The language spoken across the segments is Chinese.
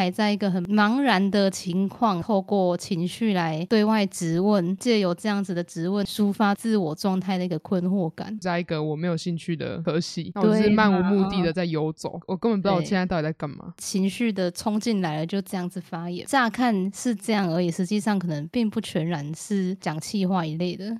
还在一个很茫然的情况，透过情绪来对外质问，藉由这样子的质问抒发自我状态的一个困惑感，在一个我没有兴趣的科系，那我就是漫无目的的在游走，我根本不知道我现在到底在干嘛，情绪的冲进来了就这样子发言，乍看是这样而已，实际上可能并不全然是讲气话一类的。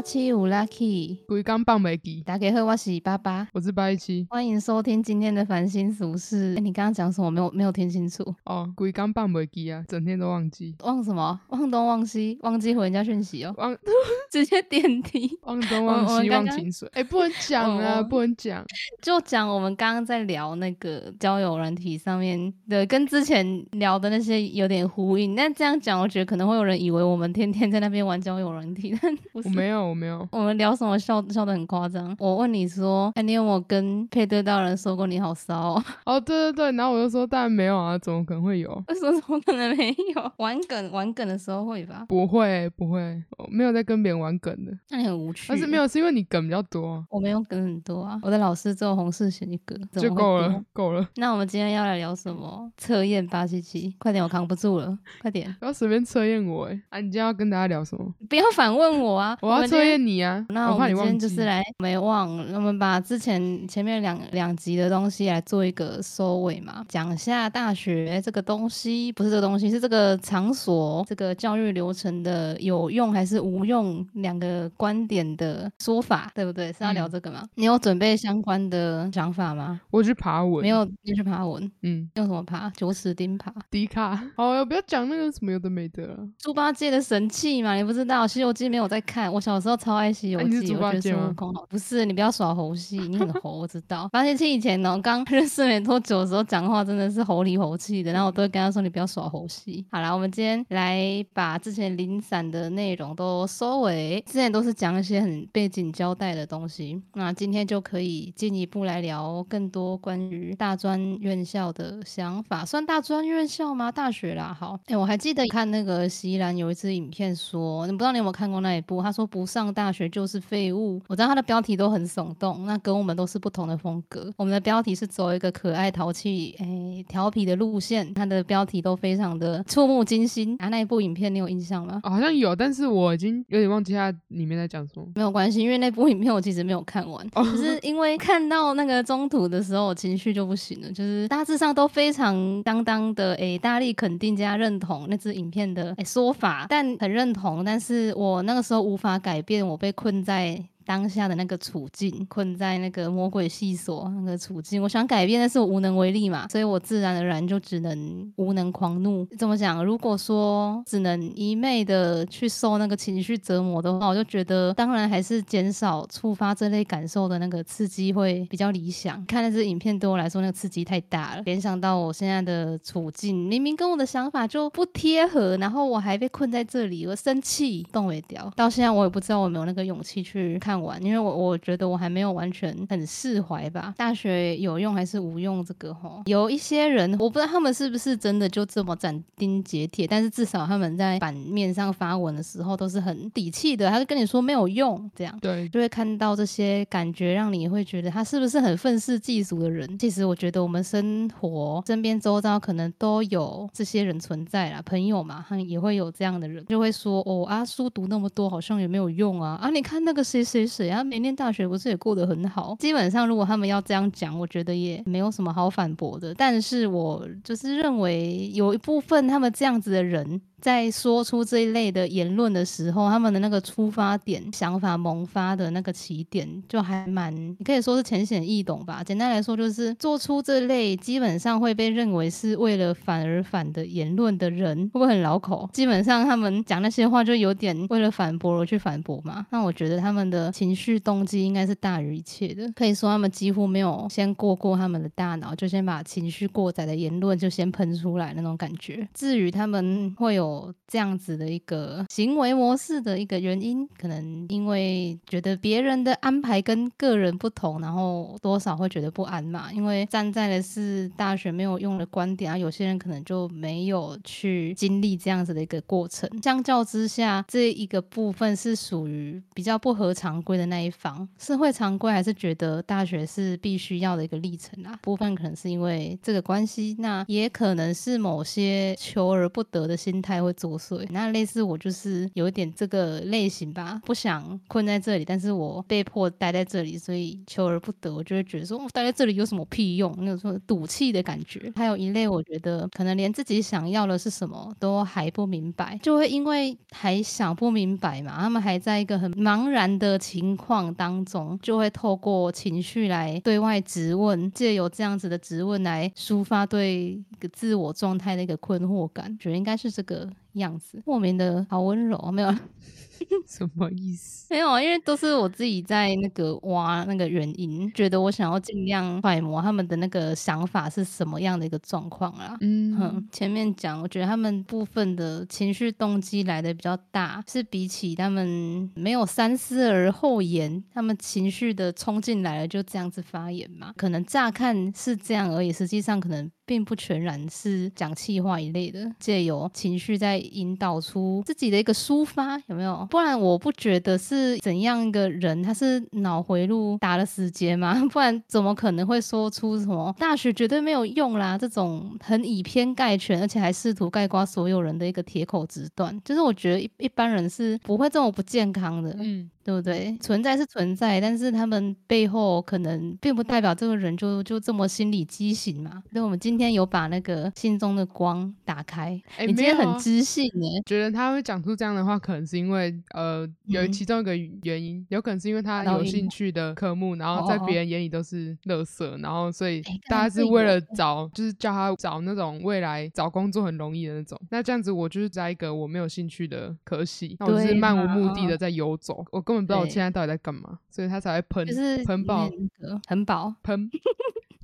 875 Lucky 整天放不记，大家好，我是88，我是817，欢迎收听今天的烦心俗事。你刚刚讲什么？没有听清楚哦。整天放不记啊，整天都忘记，忘什么？忘东忘西，忘记回人家讯息哦，忘直接点题，忘东忘西忘情水。哎、欸，不能讲啊，不能讲，就讲我们刚刚在聊那个交友软体上面的，跟之前聊的那些有点呼应。但这样讲，我觉得可能会有人以为我们天天在那边玩交友软体，但不是。我没有。我们聊什么笑得很夸张。我问你说，哎、欸，你有没有跟配对到人说过你好骚哦？哦，对对对，然后我就说当然没有啊，怎么可能会有？我说怎么可能没有？玩梗的时候会吧？不会，我没有在跟别人玩梗的。那你很无趣。但是没有，是因为你梗比较多、啊。我没有梗很多啊，我的老师只有洪世贤一个，就够了。那我们今天要来聊什么？测验877，快点，我扛不住了，快点！不要随便测验我哎、欸！啊，你今天要跟大家聊什么？不要反问我啊！我要测验。你啊，那我们今天就是来没忘，我们把之前面两集的东西来做一个收尾嘛，讲一下大学这个东西，不是这个东西，是这个场所，这个教育流程的有用还是无用两个观点的说法，对不对？是要聊这个吗？你有准备相关的想法吗？我去爬文，没有，你去爬文，用什么爬？9齿钉爬，迪卡。哦，不要讲那个什么有的没的了，猪八戒的神器嘛，你不知道，《西游记》没有在看，我小时候。超爱西游记、啊、你是猪八戒吗？不是，你不要耍猴戏，你很猴我知道。八戒七以前呢，刚认识没多久的时候讲话真的是猴里猴气的，然后我都会跟他说你不要耍猴戏。好啦，我们今天来把之前零散的内容都收尾，之前都是讲一些很背景交代的东西，那今天就可以进一步来聊更多关于大专院校的想法，算大专院校吗？大学啦。好、欸、我还记得看那个席兰有一支影片说，你不知道你有没有看过那一部，他说不上大学就是废物。我知道他的标题都很耸动，那跟我们都是不同的风格，我们的标题是走一个可爱淘气调皮的路线，他的标题都非常的触目惊心、啊、那一部影片你有印象吗？哦、好像有，但是我已经有点忘记他里面在讲什么。没有关系，因为那部影片我其实没有看完、哦、就是因为看到那个中途的时候我情绪就不行了，就是大致上都非常当的大力肯定加认同那支影片的说法，但很认同，但是我那个时候无法改变，我被困在当下的那个处境，困在那个魔鬼系所那个处境，我想改变但是我无能为力嘛，所以我自然而然就只能无能狂怒。怎么讲，如果说只能一昧的去受那个情绪折磨的话，我就觉得当然还是减少触发这类感受的那个刺激会比较理想。看那支影片对我来说那个刺激太大了，联想到我现在的处境，明明跟我的想法就不贴合，然后我还被困在这里，我生气动不了。到现在我也不知道我有没有那个勇气去看，因为我觉得我还没有完全很释怀吧。大学有用还是无用这个吼，有一些人我不知道他们是不是真的就这么斩钉截铁，但是至少他们在版面上发文的时候都是很底气的，他就跟你说没有用这样。对，就会看到这些感觉让你会觉得他是不是很愤世嫉俗的人。其实我觉得我们生活身边周遭可能都有这些人存在啦，朋友嘛也会有这样的人，就会说哦啊书读那么多好像也没有用啊，啊你看那个谁他没念大学不是也过得很好。基本上如果他们要这样讲，我觉得也没有什么好反驳的，但是我就是认为有一部分他们这样子的人在说出这一类的言论的时候，他们的那个出发点想法萌发的那个起点就还蛮，你可以说是浅显易懂吧。简单来说就是做出这类基本上会被认为是为了反而反的言论的人，会不会很老口？基本上他们讲那些话就有点为了反驳而去反驳嘛，那我觉得他们的情绪动机应该是大于一切的，可以说他们几乎没有先过他们的大脑，就先把情绪过载的言论就先喷出来那种感觉。至于他们会有这样子的一个行为模式的一个原因，可能因为觉得别人的安排跟个人不同，然后多少会觉得不安嘛，因为站在的是大学没有用的观点啊，有些人可能就没有去经历这样子的一个过程。相较之下，这一个部分是属于比较不合常规的那一方，社会常规还是觉得大学是必须要的一个历程啊，部分可能是因为这个关系，那也可能是某些求而不得的心态会作祟。那类似我就是有点这个类型吧，不想困在这里，但是我被迫待在这里，所以求而不得，我就会觉得说，待在这里有什么屁用，那种赌气的感觉。还有一类我觉得可能连自己想要的是什么都还不明白，就会因为还想不明白嘛，他们还在一个很茫然的情况当中，就会透过情绪来对外质问，藉由这样子的质问来抒发对自我状态的一个困惑感，觉得应该是这个样子。莫名的好温柔，没有什么意思？没有，因为都是我自己在那个挖那个原因，觉得我想要尽量揣摩他们的那个想法是什么样的一个状况啦。前面讲，我觉得他们部分的情绪动机来的比较大，是比起他们没有三思而后言，他们情绪的冲进来了就这样子发言嘛，可能乍看是这样而已，实际上可能并不全然是讲气话一类的，藉由情绪在引导出自己的一个抒发，有没有？不然我不觉得是怎样一个人，他是脑回路打了死结吗？不然怎么可能会说出什么大学绝对没有用啦这种很以偏概全，而且还试图概括所有人的一个铁口直断。就是我觉得 一般人是不会这么不健康的，对不对？存在是存在，但是他们背后可能并不代表这个人就这么心理畸形嘛。所以我们今天有把那个心中的光打开。你今天很知性耶，觉得他会讲出这样的话，可能是因为有其中一个原因，有可能是因为他有兴趣的科目，然后在别人眼里都是垃圾，然后所以大家是为了找，就是叫他找那种未来找工作很容易的那种。那这样子我就是在一个我没有兴趣的科系，那我就是漫无目的的在游走，我根本不知道我现在到底在干嘛，所以他才会喷，就是喷爆，很饱喷。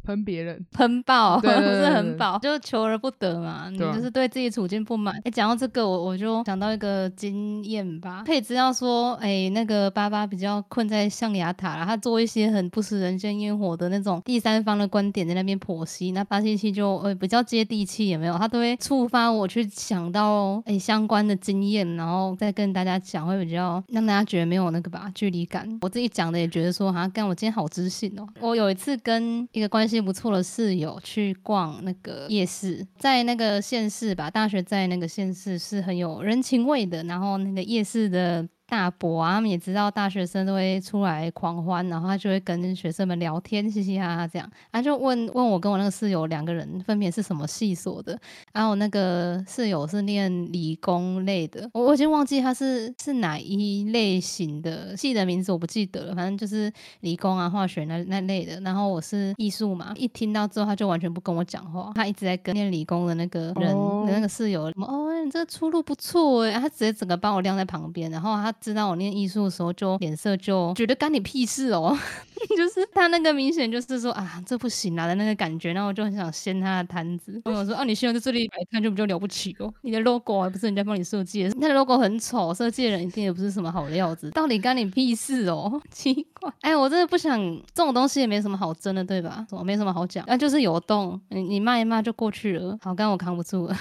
喷别人，喷爆，对对对对对，不是很饱，就求而不得嘛，你就是对自己处境不满。讲到这个，我就想到一个经验吧。可以知道说，那个爸爸比较困在象牙塔啦，他做一些很不食人间烟火的那种第三方的观点在那边剖析，那877就比较接地气，有没有？他都会触发我去想到相关的经验，然后再跟大家讲，会比较让大家觉得没有那个吧距离感。我自己讲的也觉得说，干我今天好知性哦。我有一次跟一个关系不错的室友去逛那个夜市，在那个县市吧，大学在那个县市是很有人情味的，然后那个夜市的大伯啊，他们也知道大学生都会出来狂欢，然后他就会跟学生们聊天，嘻嘻哈哈这样。他就问我跟我那个室友两个人分别是什么系所的，然后我那个室友是念理工类的，我已经忘记他是哪一类型的系的名字，我不记得了，反正就是理工啊、化学那类的。然后我是艺术嘛，一听到之后他就完全不跟我讲话，他一直在跟念理工的那个人的那个室友，你这个出路不错他直接整个把我晾在旁边，然后他知道我念艺术的时候就脸色就觉得干你屁事哦就是他那个明显就是说这不行啦的那个感觉，然后我就很想掀他的摊子，跟我说你现在在这里摆摊就比较了不起哦，你的 logo 还不是人家帮你设计的，那 logo 很丑，设计的人一定也不是什么好料子，到底干你屁事哦，奇怪。我真的不想，这种东西也没什么好争的，对吧？我没什么好讲，就是有洞你骂一骂就过去了，好干我扛不住了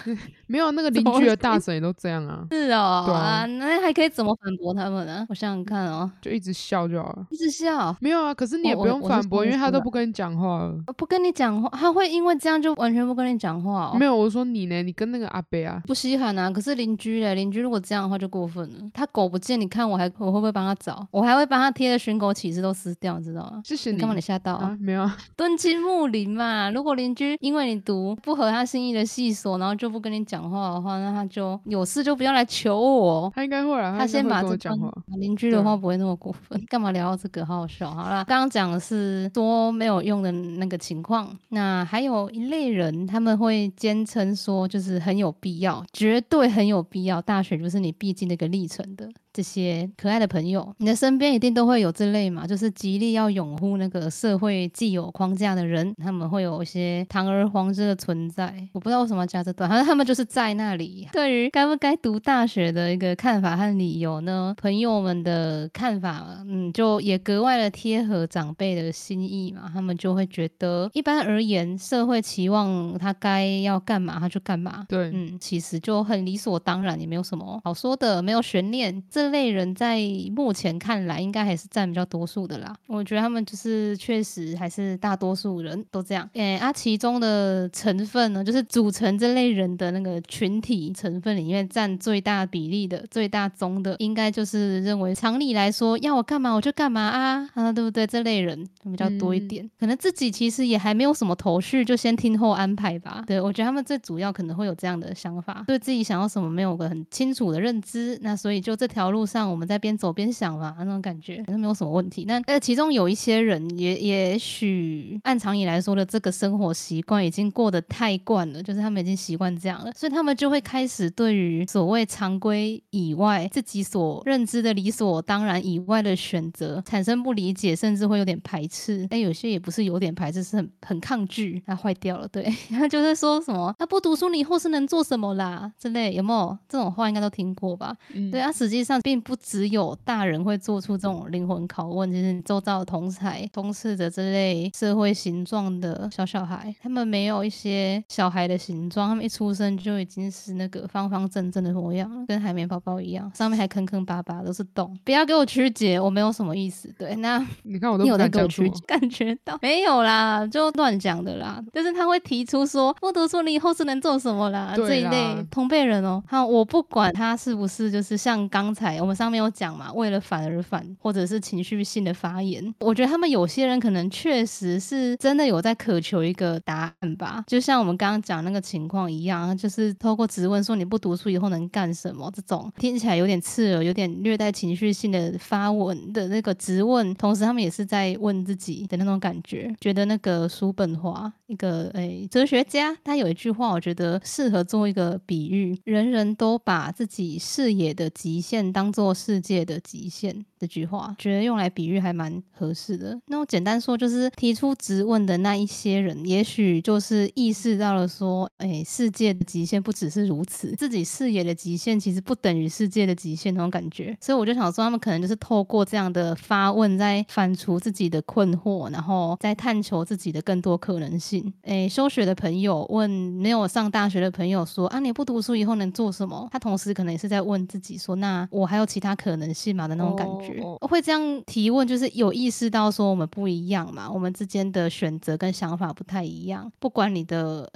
没有，那个邻居的大神也都这样啊是哦，对啊，那还可以怎么反驳他们呢？我想想看哦，就一直笑就好了，一直笑没有啊，可是你也不用反驳，因为他都不跟你讲话了，不跟你讲话，他会因为这样就完全不跟你讲话没有，我说你呢，你跟那个阿伯啊不稀罕啊，可是邻居嘞，邻居如果这样的话就过分了，他狗不见，你看我会不会帮他找，我还会帮他贴的寻狗启事都撕掉，你知道吗？谢谢你，干嘛你吓到啊？没有啊，敦亲睦邻嘛，如果邻居因为你读不合他心意的系所，然后就不跟你讲话的话，那他就有事就不要来求我，他应该会啦，他先把这讲话，邻居的话不会那么过分。干嘛聊到这个，好好笑。好啦，刚刚讲的是说没有用的那个情况，那还有一类人他们会坚称说就是很有必要，绝对很有必要，大学就是你必经的一个历程的这些可爱的朋友，你的身边一定都会有这类嘛，就是极力要拥护那个社会既有框架的人，他们会有一些堂而皇之的存在。我不知道为什么要加这段，好像他们就是在那里。对于该不该读大学的一个看法和理由呢，朋友们的看法就也格外的贴合长辈的心意嘛。他们就会觉得一般而言社会期望他该要干嘛他就干嘛，对，其实就很理所当然，也没有什么好说的，没有悬念。这类人在目前看来应该还是占比较多数的啦，我觉得他们就是确实还是大多数人都这样。其中的成分呢，就是组成这类人的那个群体成分里面占最大比例的、最大宗的，应该就是认为常理来说要我干嘛我就干嘛啊，对不对？这类人比较多一点，可能自己其实也还没有什么头绪，就先听后安排吧。对，我觉得他们最主要可能会有这样的想法，对自己想要什么没有个很清楚的认知，那所以就这条路上我们在边走边想嘛，那种感觉还是没有什么问题。那其中有一些人也许按常理来说的这个生活习惯已经过得太惯了，就是他们已经习惯这样了，所以他们就会开始对于所谓常规以外，自己所认知的理所当然以外的选择产生不理解，甚至会有点排斥。但有些也不是有点排斥，是很抗拒，他坏掉了。对，他就是说什么他不读书你以后是能做什么啦之类，有没有这种话应该都听过吧？对啊，实际上并不只有大人会做出这种灵魂拷问，就是周遭的同侪充斥着这类社会形状的小孩，他们没有一些小孩的形状，他们一出生就已经是那个方方正正的模样，跟海绵宝宝一样，上面还坑坑巴巴都是洞。不要给我曲解，我没有什么意思。对，那你看我都不敢讲什么，感觉到没有啦，就乱讲的啦。就是他会提出说不读书你以后是能做什么啦，这一类同辈人哦。好，我不管他是不是就是像刚才我们上面有讲嘛，为了反而反，或者是情绪性的发言。我觉得他们有些人可能确实是真的有在渴求一个答案吧，就像我们刚刚讲那个情况一样，就是透过质问说你不读书以后能干什么，这种听起来有点刺耳有点略带情绪性的发文的那个质问，同时他们也是在问自己的那种感觉。觉得那个叔本华一个哲学家，他有一句话我觉得适合做一个比喻，人人都把自己视野的极限当做世界的极限，这句话觉得用来比喻还蛮合适的。那我简单说就是提出质问的那一些人，也许就是意识到了说世界的极限不只是如此，自己视野的极限其实不等于世界的极限，那种感觉。所以我就想说他们可能就是透过这样的发问在反刍自己的困惑，然后在探求自己的更多可能性。休学的朋友问没有上大学的朋友说啊，你不读书以后能做什么，他同时可能也是在问自己说那我还有其他可能性嘛的那种感觉。会这样提问就是有意识到说我们不一样嘛，我们之间的选择跟想法不太一样，不管你的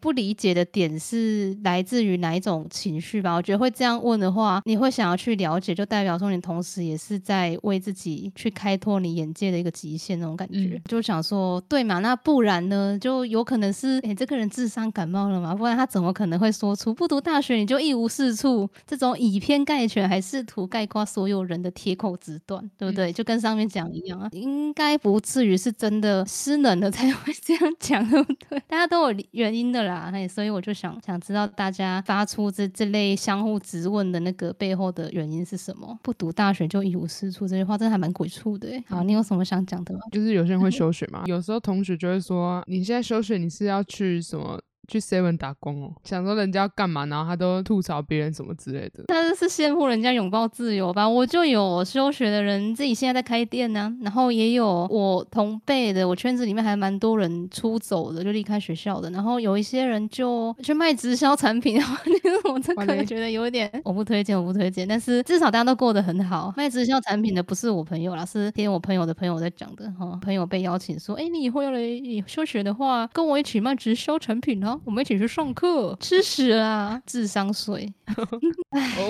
不理解的点是来自于哪一种情绪吧。我觉得会这样问的话，你会想要去了解，就代表说你同时也是在为自己去开拓你眼界的一个极限，那种感觉。就想说对嘛，那不然呢，就有可能是这个人智商感冒了嘛，不然他怎么可能会说出不读大学你就一无是处，这种以偏概全还试图概括所有人的铁口直断，对不对？就跟上面讲一样啊，应该不至于是真的失能了才会这样讲，对不对？大家都有原因的啦，所以我就想知道大家发出这类相互质问的那个背后的原因是什么。不读大学就一无是处这句话真的还蛮鬼畜的。好，你有什么想讲的吗？就是有些人会休学嘛，有时候同学就会说你现在休学你是要去什么去 7-11 打工哦，想说人家要干嘛，然后他都吐槽别人什么之类的。但是羡慕人家拥抱自由吧。我就有休学的人自己现在在开店啊，然后也有我同辈的，我圈子里面还蛮多人出走的，就离开学校的，然后有一些人就去卖直销产品我这可能觉得有点我不推荐，但是至少大家都过得很好。卖直销产品的不是我朋友啦，是听我朋友的朋友在讲的朋友被邀请说你以后要来休学的话跟我一起卖直销产品哦，我们一起去上课，吃屎啦，智商税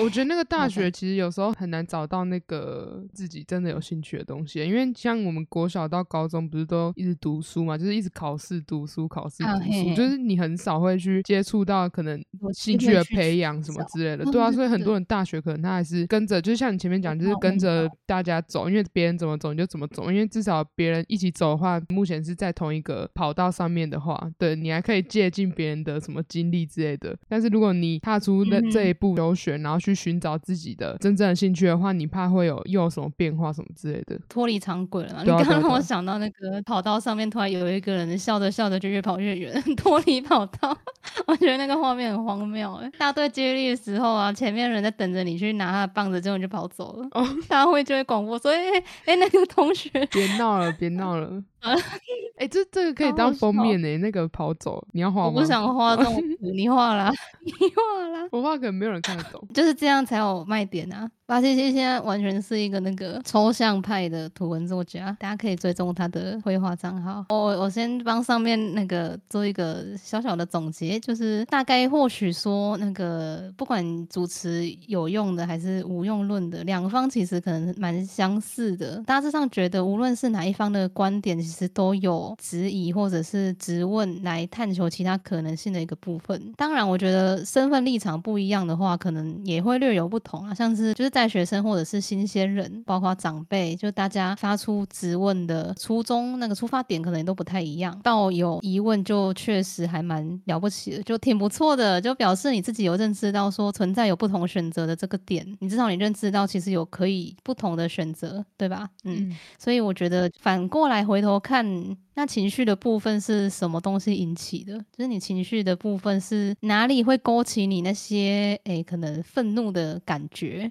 我觉得那个大学其实有时候很难找到那个自己真的有兴趣的东西，因为像我们国小到高中不是都一直读书嘛，就是一直考试读书考试读书就是你很少会去接触到可能兴趣的培养什么之类的。对啊，所以很多人大学可能他还是跟着，就是像你前面讲，就是跟着大家走，因为别人怎么走你就怎么走，因为至少别人一起走的话，目前是在同一个跑道上面的话，对，你还可以借鉴别人的什么经历之类的，但是如果你踏出这一步求学，然后去寻找自己的真正的兴趣的话，你怕会又有什么变化什么之类的，脱离常轨了嘛。你刚刚让我想到那个跑道上面突然有一个人笑着笑着就越跑越远，脱离跑道我觉得那个画面很荒谬。大队接力的时候啊，前面人在等着你去拿他的棒子，结果你就跑走了、哦、大家会就会广播说那个同学别闹了别闹了这个可以当封面耶、那个跑走你要画吗？我不想画这种你画啦你画啦，我画可能没有人看得懂就是这样才有卖点啊。877现在完全是一个那个抽象派的图文作家，大家可以追踪他的绘画账号。我先帮上面那个做一个小小的总结，就是大概或许说那个不管主持有用的还是无用论的，两方其实可能蛮相似的。大致上觉得无论是哪一方的观点，其实都有质疑或者是质问来探求其他可能性的一个部分。当然我觉得身份立场不一样的话可能也会略有不同啊，像是就是在学生或者是新鲜人包括长辈，就大家发出质问的初衷那个出发点可能也都不太一样。到有疑问就确实还蛮了不起的，就挺不错的，就表示你自己有认知到说存在有不同选择的这个点，你至少你认知到其实有可以不同的选择，对吧？ 所以我觉得反过来回头看那情绪的部分是什么东西引起的，就是你情绪的部分是哪里会勾起你那些可能愤怒的感觉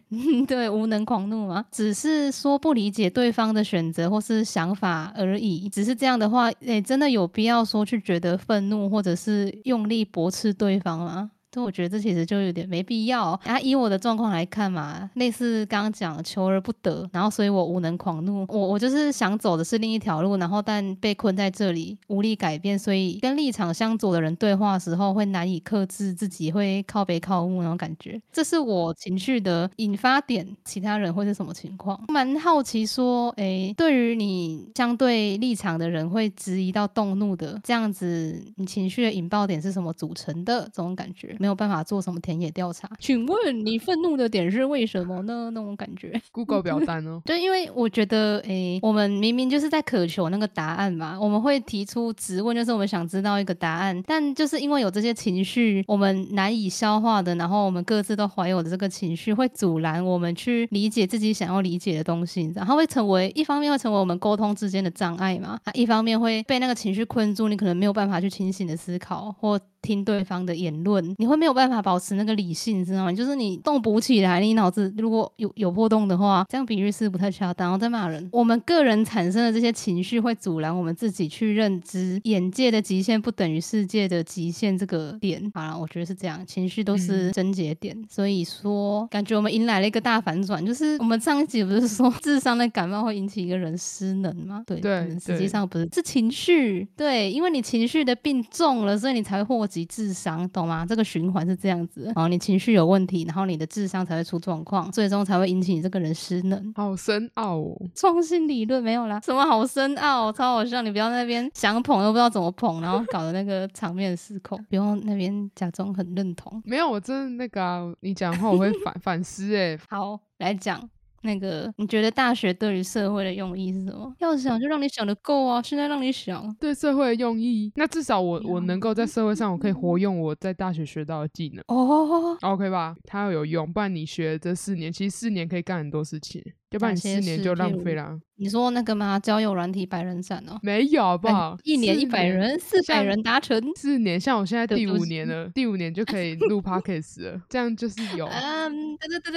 对，无能狂怒嘛，只是说不理解对方的选择或是想法而已。只是这样的话真的有必要说去觉得愤怒或者是用力驳斥对方吗？所以我觉得这其实就有点没必要啊。以我的状况来看嘛，类似刚刚讲求而不得，然后所以我无能狂怒，我就是想走的是另一条路，然后但被困在这里无力改变，所以跟立场相左的人对话的时候会难以克制自己，会靠北靠木那种感觉，这是我情绪的引发点。其他人会是什么情况？蛮好奇说对于你相对立场的人会质疑到动怒的这样子，你情绪的引爆点是什么组成的，这种感觉没有办法做什么田野调查。请问你愤怒的点是为什么呢？那种感觉 Google 表单哦对，因为我觉得我们明明就是在渴求那个答案嘛，我们会提出质问，就是我们想知道一个答案，但就是因为有这些情绪我们难以消化的，然后我们各自都怀有的这个情绪会阻拦我们去理解自己想要理解的东西，然后会成为一方面会成为我们沟通之间的障碍嘛，一方面会被那个情绪困住，你可能没有办法去清醒的思考或听对方的言论，你会没有办法保持那个理性，知道吗？就是你动不起来，你脑子如果有波动的话，这样比喻是不太恰当，然后在骂人。我们个人产生的这些情绪会阻拦我们自己去认知眼界的极限不等于世界的极限这个点。好啦，我觉得是这样，情绪都是症结点。所以说感觉我们迎来了一个大反转，就是我们上一集不是说智商的感冒会引起一个人失能吗？ 对，实际上不是，是情绪。对，因为你情绪的病重了，所以你才会获及智商，懂吗？这个循环是这样子，然后你情绪有问题，然后你的智商才会出状况，最终才会引起你这个人失能。好深奥哦，创新理论没有啦，什么好深奥，超好笑，你不要在那边想捧又不知道怎么捧，然后搞的那个场面失控不用那边假装很认同。没有，我真的那个啊，你讲话我会反思耶。好，来讲那个，你觉得大学对于社会的用意是什么？要想就让你想得够啊，现在让你想对社会的用意。那至少我能够在社会上我可以活用我在大学学到的技能哦、OK 吧，它要有用，不然你学这4年，其实4年可以干很多事情，要不然你4年就浪费啦。你说那个吗？交友软体百人斩哦？没有，好不好？1年100人，400人达成。4年，像我现在第5年了，第5年就可以录 podcast 了，这样就是有。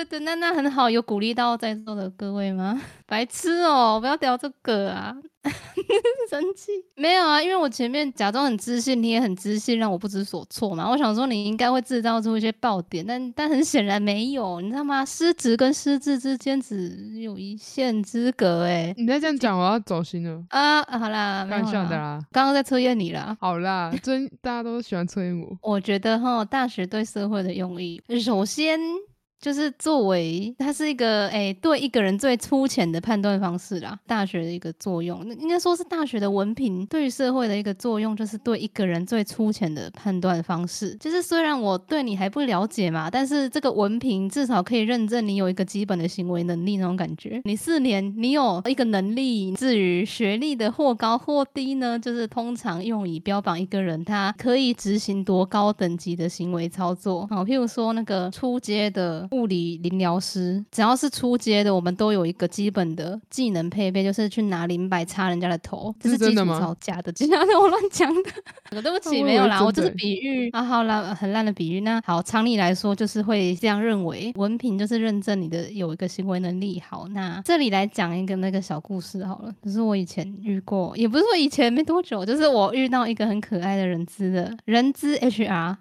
对，那很好，有鼓励到在座的各位吗？白痴哦，不要聊这个啊！生气没有啊，因为我前面假装很知性，你也很知性，让我不知所措嘛。我想说你应该会制造出一些爆点，但很显然没有，你知道吗？失职跟失智之间只有一线之隔耶。你再这样讲我要走心了啊！好啦，没有啦，的啦，刚刚在测验你啦。好啦，大家都喜欢测验我。我觉得大学对社会的用意，首先就是作为它是一个对一个人最粗浅的判断方式啦，大学的一个作用，应该说是大学的文凭对于社会的一个作用，就是对一个人最粗浅的判断方式。就是虽然我对你还不了解嘛，但是这个文凭至少可以认证你有一个基本的行为能力那种感觉。你4年你有一个能力，至于学历的或高或低呢，就是通常用以标榜一个人他可以执行多高等级的行为操作。好，譬如说那个初阶的物理临疗师，只要是初阶的我们都有一个基本的技能配备，就是去拿0.0插人家的头。这是基础操作的，假的，我乱讲的对不起，没有啦，我这是比喻啊。好啦，很烂的比喻。那好，常理来说就是会这样认为，文凭就是认证你的有一个行为能力。好，那这里来讲一个那个小故事好了，就是我以前遇过，也不是说以前没多久，就是我遇到一个很可爱的人资 HR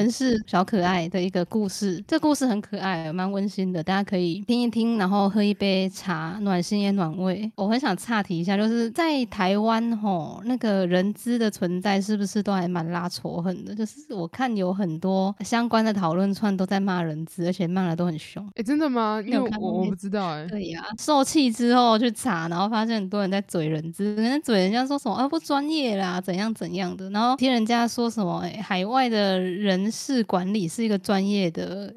人事小可爱的一个故事。这故事很可爱，蛮温馨的，大家可以听一听，然后喝一杯茶，暖心也暖胃。我很想岔题一下，就是在台湾吼，那个人资的存在是不是都还蛮拉仇恨的？就是我看有很多相关的讨论串都在骂人资，而且骂的都很凶。真的吗？因为我不知道对呀，受气之后去查，然后发现很多人在嘴人资，人家嘴人家说什么不专业啦，怎样怎样的，然后听人家说什么海外的人事管理是一个专业的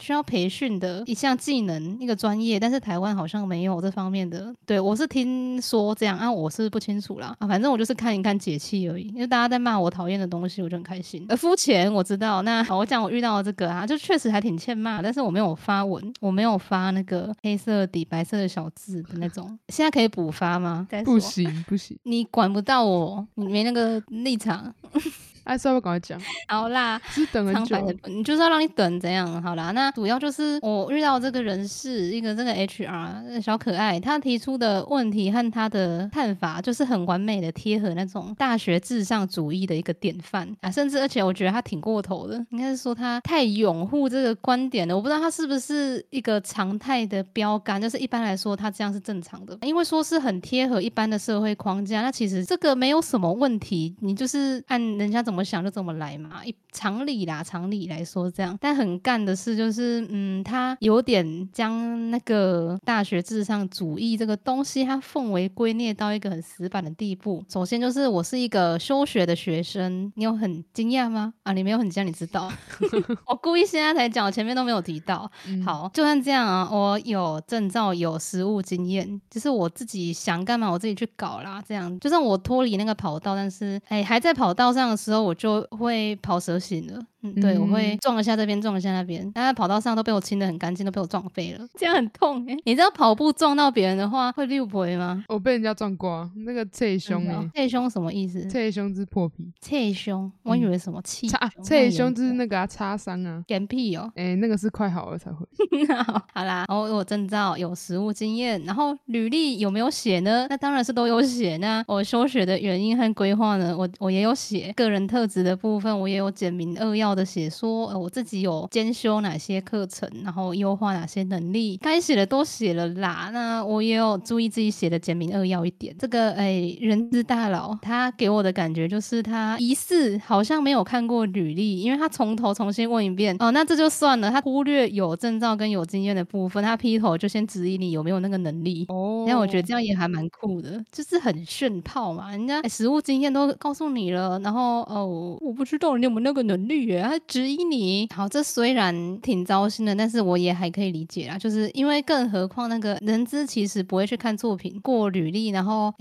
需要培训的一项技能，一个专业，但是台湾好像没有这方面的。对，我是听说这样啊，我是不清楚啦反正我就是看一看解气而已，因为大家在骂我讨厌的东西我就很开心。肤浅我知道。那好，我讲我遇到的这个就确实还挺欠骂，但是我没有发文，我没有发那个黑色底白色的小字的那种现在可以补发吗？不行不行，你管不到我，你没那个立场所以我赶快讲好啦，是等很久，你就是要让你等怎样。好啦，那主要就是我遇到这个人事一个这个 HR 小可爱，他提出的问题和他的看法就是很完美的贴合那种大学至上主义的一个典范甚至而且我觉得他挺过头的，应该是说他太拥护这个观点了。我不知道他是不是一个常态的标杆，就是一般来说他这样是正常的，因为说是很贴合一般的社会框架，那其实这个没有什么问题，你就是按人家怎么想就怎么来嘛，常理啦，常理来说这样。但很干的事就是他有点将那个大学至上主义这个东西他奉为圭臬到一个很死板的地步。首先就是我是一个休学的学生，你有很惊讶吗？你没有很惊讶，你知道我故意现在才讲，我前面都没有提到好，就算这样我有证照有实务经验，就是我自己想干嘛我自己去搞啦，这样就算我脱离那个跑道，但是还在跑道上的时候我就会跑蛇形了对，我会撞一下这边撞一下那边，但是跑道上都被我清得很干净，都被我撞飞了，这样很痛你知道跑步撞到别人的话会溜皮吗？我被人家撞过那个侧胸侧胸什么意思？侧胸是破皮，侧胸我以为什么气侧胸就是那个擦伤干屁那个是快好了才会好啦，我证照有实务经验，然后履历有没有写呢？那当然是都有写。那我休学的原因和规划呢，我也有写，个人特质的部分我也有简明扼要的写说我自己有兼修哪些课程，然后优化哪些能力，该写的都写了啦。那我也有注意自己写的简明扼要一点。这个人资大佬他给我的感觉就是他疑似好像没有看过履历，因为他从头重新问一遍那这就算了，他忽略有证照跟有经验的部分，他劈头就先质疑你有没有那个能力但我觉得这样也还蛮酷的，就是很炫炮嘛，人家实务经验都告诉你了，然后我不知道你有没有那个能力耶，他质疑你。好，这虽然挺糟心的，但是我也还可以理解啦，就是因为更何况那个人资其实不会去看作品过履历，然后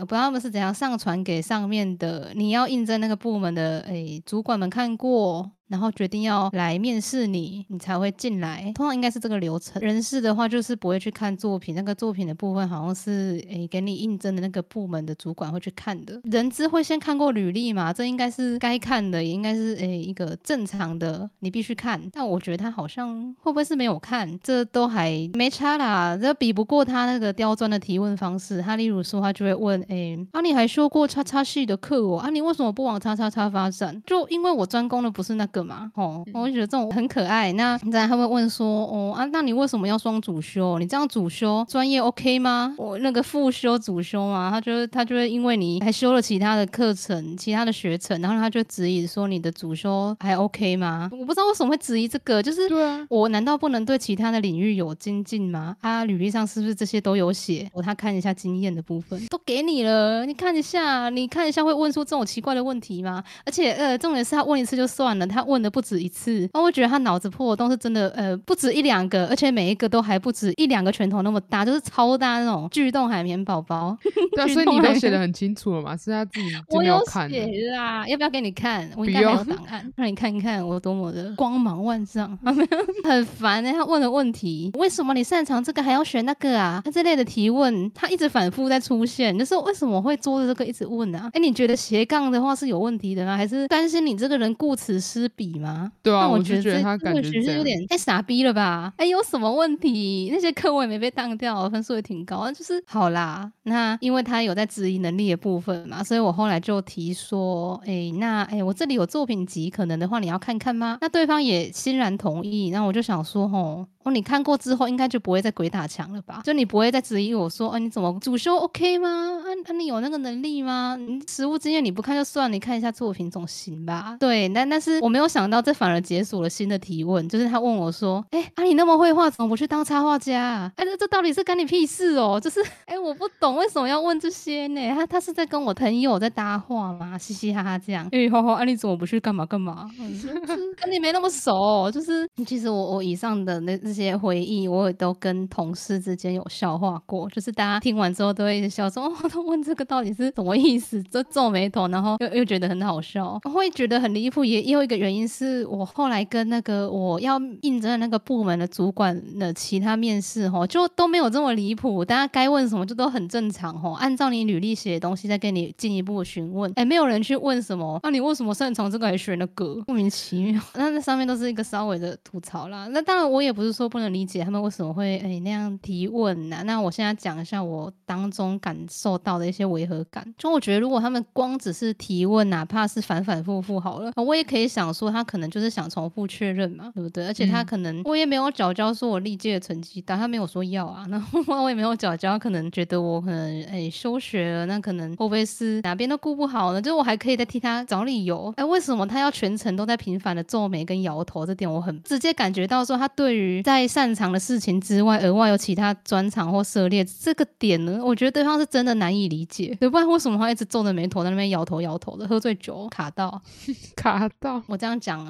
我不知道他们是怎样上传给上面的你要应征那个部门的主管们看过，然后决定要来面试你才会进来，通常应该是这个流程。人事的话就是不会去看作品，那个作品的部分好像是给你应征的那个部门的主管会去看的，人资会先看过履历嘛，这应该是该看的，也应该是一个正常的你必须看。但我觉得他好像会不会是没有看，这都还没差啦，这比不过他那个刁钻的提问方式。他例如说他就会问你还修过叉叉系的课你为什么不往叉叉叉发展？就因为我专攻的不是那个个嘛，哦，我就觉得这种很可爱。那你再他会问说，哦啊，那你为什么要双主修？你这样主修专业 OK 吗？我那个副修主修嘛，他就会因为你还修了其他的课程、其他的学程，然后他就质疑说你的主修还 OK 吗？我不知道为什么会质疑这个，就是我难道不能对其他的领域有精进吗？啊，履历上是不是这些都有写？我他看一下经验的部分，都给你了，你看一下会问出这种奇怪的问题吗？而且重点是他问一次就算了，他问的不止一次，我觉得他脑子破洞是真的，不止一两个，而且每一个都还不止一两个拳头那么大，就是超大那种巨洞海绵宝宝。对啊，所以你都写得很清楚了嘛，是他自己真没有看的。我有写啦，要不要给你看？我应该还有档案，让你看看我多么的光芒万丈。很烦欸，他问的问题，为什么你擅长这个还要选那个啊？他这类的提问，他一直反复在出现，就是为什么会做这个一直问啊？你觉得斜杠的话是有问题的吗？还是担心你这个人顾此失彼吗？对啊，我就觉得他感觉这有点太傻逼了吧？有什么问题？那些课我也没被当掉，分数也挺高，就是好啦。那因为他有在质疑能力的部分嘛，所以我后来就提说，我这里有作品集，可能的话你要看看吗？那对方也欣然同意。那我就想说，你看过之后应该就不会再鬼打墙了吧？就你不会再质疑我说，你怎么主修 OK 吗？你有那个能力吗？你实务经验你不看就算，你看一下作品总行吧？对，但是我没有想到，这反而解锁了新的提问，就是他问我说，你那么会画，怎么不去当插画家啊？这到底是干你屁事哦？就是我不懂为什么要问这些呢？他是在跟我朋友在搭话吗？嘻嘻哈哈这样，花花，你怎么不去干嘛干嘛？就是跟你没那么熟哦，就是其实我以上的那些回忆我也都跟同事之间有笑话过，就是大家听完之后都会笑说，他问这个到底是什么意思，就皱眉头，然后又觉得很好笑，会觉得很离谱。也有一个原因是我后来跟那个我要应征的那个部门的主管的其他面试就都没有这么离谱，大家该问什么就都很正常，按照你履历写的东西再给你进一步询问，没有人去问什么你为什么擅长这个还选那个，莫名其妙。那上面都是一个稍微的吐槽啦。那当然我也不是说不能理解他们为什么会那样提问啊。那我现在讲一下我当中感受到的一些违和感，就我觉得如果他们光只是提问，哪怕是反反复复好了，我也可以想说他可能就是想重复确认嘛，对不对？而且他可能我也没有缴交说我历届的成绩单，他没有说要啊，然后我也没有缴交，可能觉得我可能休学了，那可能会不会是哪边都顾不好呢？就我还可以再替他找理由。为什么他要全程都在频繁的皱眉跟摇头？这点我很直接感觉到说他对于在擅长的事情之外额外有其他专长或涉猎这个点呢，我觉得对方是真的难以理解，对，不然为什么他一直皱着眉头在那边摇头摇头的？喝醉酒卡到我这样讲，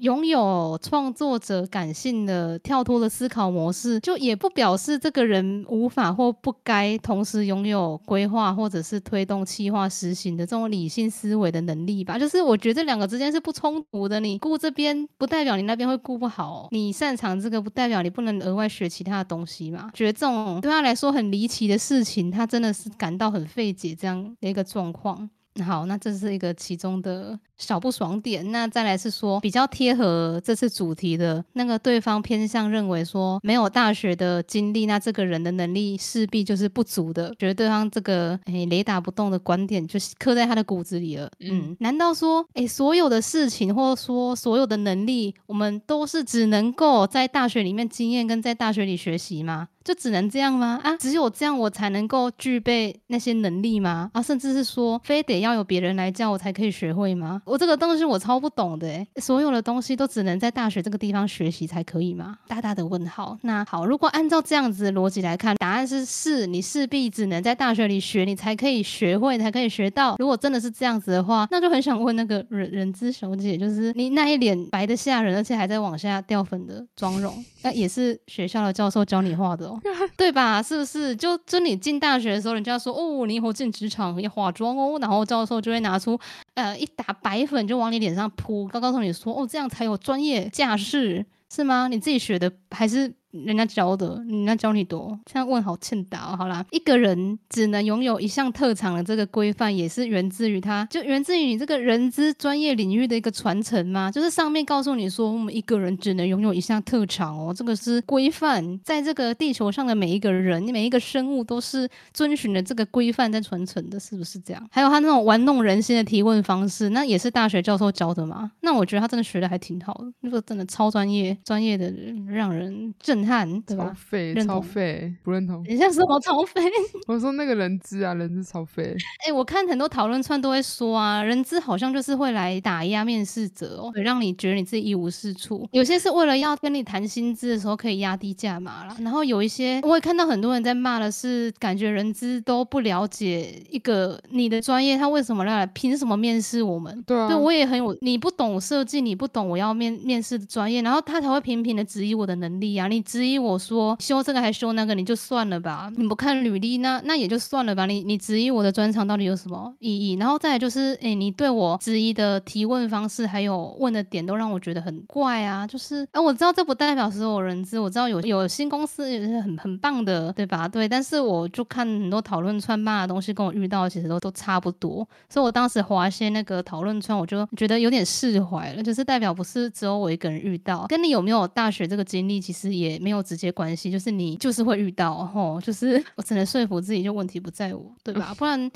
拥有创作者感性的跳脱的思考模式，就也不表示这个人无法或不该同时拥有规划或者是推动企划实行的这种理性思维的能力吧。就是我觉得这两个之间是不冲突的，你顾这边不代表你那边会顾不好，你擅长这个不代表你不能额外学其他的东西嘛。觉得这种对他来说很离奇的事情，他真的是感到很费解这样的一个状况。好，那这是一个其中的小不爽点。那再来是说比较贴合这次主题的那个，对方偏向认为说没有大学的经历，那这个人的能力势必就是不足的，觉得对方这个雷打不动的观点就刻在他的骨子里了。难道说所有的事情或者说所有的能力我们都是只能够在大学里面经验跟在大学里学习吗？就只能这样吗？只有这样我才能够具备那些能力吗？甚至是说非得要有别人来教我才可以学会吗？我这个东西我超不懂的所有的东西都只能在大学这个地方学习才可以吗？大大的问号。那好，如果按照这样子的逻辑来看，答案是你势必只能在大学里学，你才可以学会，才可以学到。如果真的是这样子的话，那就很想问那个人之小姐，就是你那一脸白的吓人而且还在往下掉粉的妆容，那也是学校的教授教你画的哦对吧？是不是就你进大学的时候人家说你以后进职场要化妆哦，然后教授就会拿出一打白粉就往你脸上扑，告诉你说这样才有专业架势，是吗？你自己学的还是人家教的，人家教你多，这样问好欠打哦。好啦，一个人只能拥有一项特长的这个规范，也是源自于你这个人资专业领域的一个传承嘛，就是上面告诉你说我们一个人只能拥有一项特长哦，这个是规范，在这个地球上的每一个人每一个生物都是遵循了这个规范在传承的，是不是这样？还有他那种玩弄人心的提问方式，那也是大学教授教的嘛，那我觉得他真的学的还挺好的，那个真的超专业的，让人震撼，对吧？超废，不认同。你像什么超废？我说那个人资超废。欸，我看很多讨论串都会说啊，人资好像就是会来打压面试者哦，让你觉得你自己一无是处。有些是为了要跟你谈薪资的时候可以压低价码啦，然后有一些我也看到很多人在骂的是，感觉人资都不了解一个你的专业，他为什么来凭什么面试我们？对啊，对，我也很有，你不懂设计，你不懂我要面试的专业，然后他才会频频的质疑我的能力啊！你质疑我说修这个还修那个，你就算了吧，你不看履历那也就算了吧，你质疑我的专长到底有什么意义？然后再来就是你对我质疑的提问方式还有问的点都让我觉得很怪啊，就是我知道这不代表所有人知，我知道有新公司也是很棒的，对吧？对，但是我就看很多讨论串骂的东西跟我遇到的其实都差不多，所以我当时滑些那个讨论串，我就觉得有点释怀了，就是代表不是只有我一个人遇到，跟你有没有大学这个经历其实也没有直接关系，就是你就是会遇到吼，就是我只能说服自己就问题不在我，对吧？不然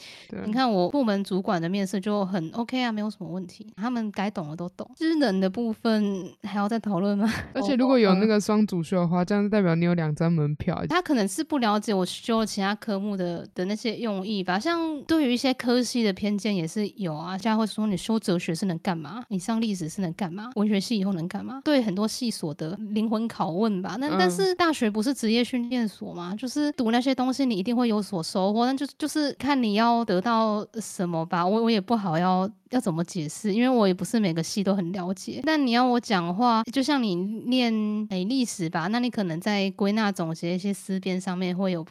你看我部门主管的面试就很 OK 啊，没有什么问题，他们该懂的都懂。知能的部分还要再讨论吗？而且如果有那个双主修的话，这样代表你有2张门票。他可能是不了解我修其他科目的那些用意吧，像对于一些科系的偏见也是有啊，大家会说你修哲学是能干嘛，你上历史是能干嘛，文学系以后能干嘛，对很多系所的灵魂拷问吧。但是大学不是职业训练所嘛，就是读那些东西你一定会有所收获，但就是看你要得到什么吧。我也不好要怎么解释，因为我也不是每个系都很了解。但你要我讲话，就像你念历史吧，那你可能在归纳总结一些思辨上面会有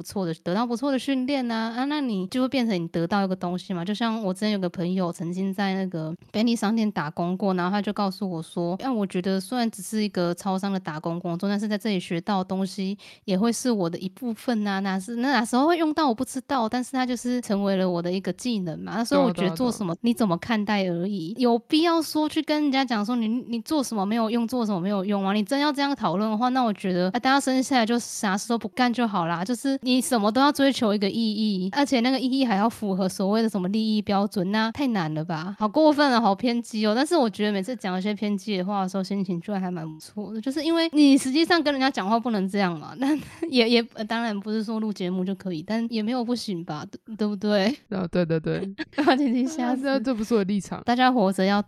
得到不错的训练啊，那你就会变成你得到一个东西嘛。就像我之前有个朋友曾经在那个便利商店打工过，然后他就告诉我说，我觉得虽然只是一个超商的打工工作，但是在这里学到的东西也会是我的一部分啊，哪时候会用到我不知道，但是它就是成为了我的一个技能嘛。所以我觉得做什么你怎么看待而已，有必要说去跟人家讲说你做什么没有用，做什么没有用吗？你真要这样讨论的话，那我觉得大家生下来就啥事都不干就好啦，就是你什么都要追求一个意义，而且那个意义还要符合所谓的什么利益标准，那太难了吧，好过分了，好偏激哦。但是我觉得每次讲一些偏激的话的时候，心情就还蛮不错的，就是因为你实际上跟人家讲话不能这样嘛，但也当然不是说录节目就可以，但也没有不行吧， 对不对？对听听下次这不是我的例子，大家活着要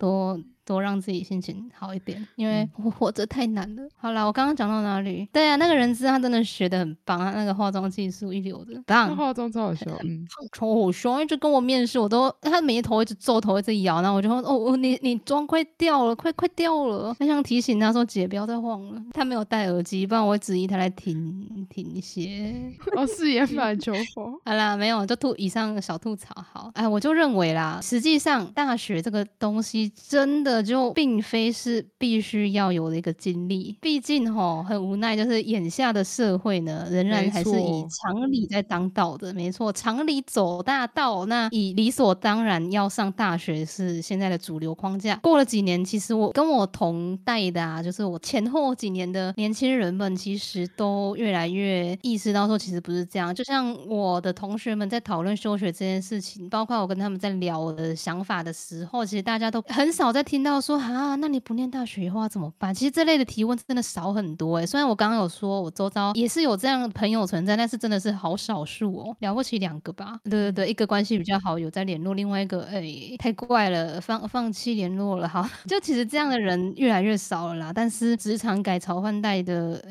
多让自己心情好一点，因为我活着太难了。好啦，我刚刚讲到哪里？对啊，那个人资他真的学得很棒，他那个化妆技术一流的，棒！他化妆超好笑，超好凶，因为就跟我面试，他眉头一直皱，头一直摇，然后我就说你妆快掉了，快掉了！很想提醒他说姐不要再晃了。他没有戴耳机，不然我会质疑他来停一些。饰演反求佛。好啦，没有，就以上小吐槽。好，我就认为啦，实际上大学这个东西真的就并非是必须要有的一个经历，毕竟很无奈，就是眼下的社会呢仍然还是以常理在当道的，没错，常理走大道，那以理所当然要上大学是现在的主流框架。过了几年，其实我跟我同代的就是我前后几年的年轻人们，其实都越来越意识到说其实不是这样。就像我的同学们在讨论休学这件事情，包括我跟他们在聊我的想法的时候，其实大家都很少在听到说那你不念大学以后怎么办？其实这类的提问真的少很多虽然我刚刚有说我周遭也是有这样的朋友存在，但是真的是好少数了不起2个吧。对，一个关系比较好有在联络，另外一个太怪了，放弃联络了。好，就其实这样的人越来越少了啦。但是职场改朝换代的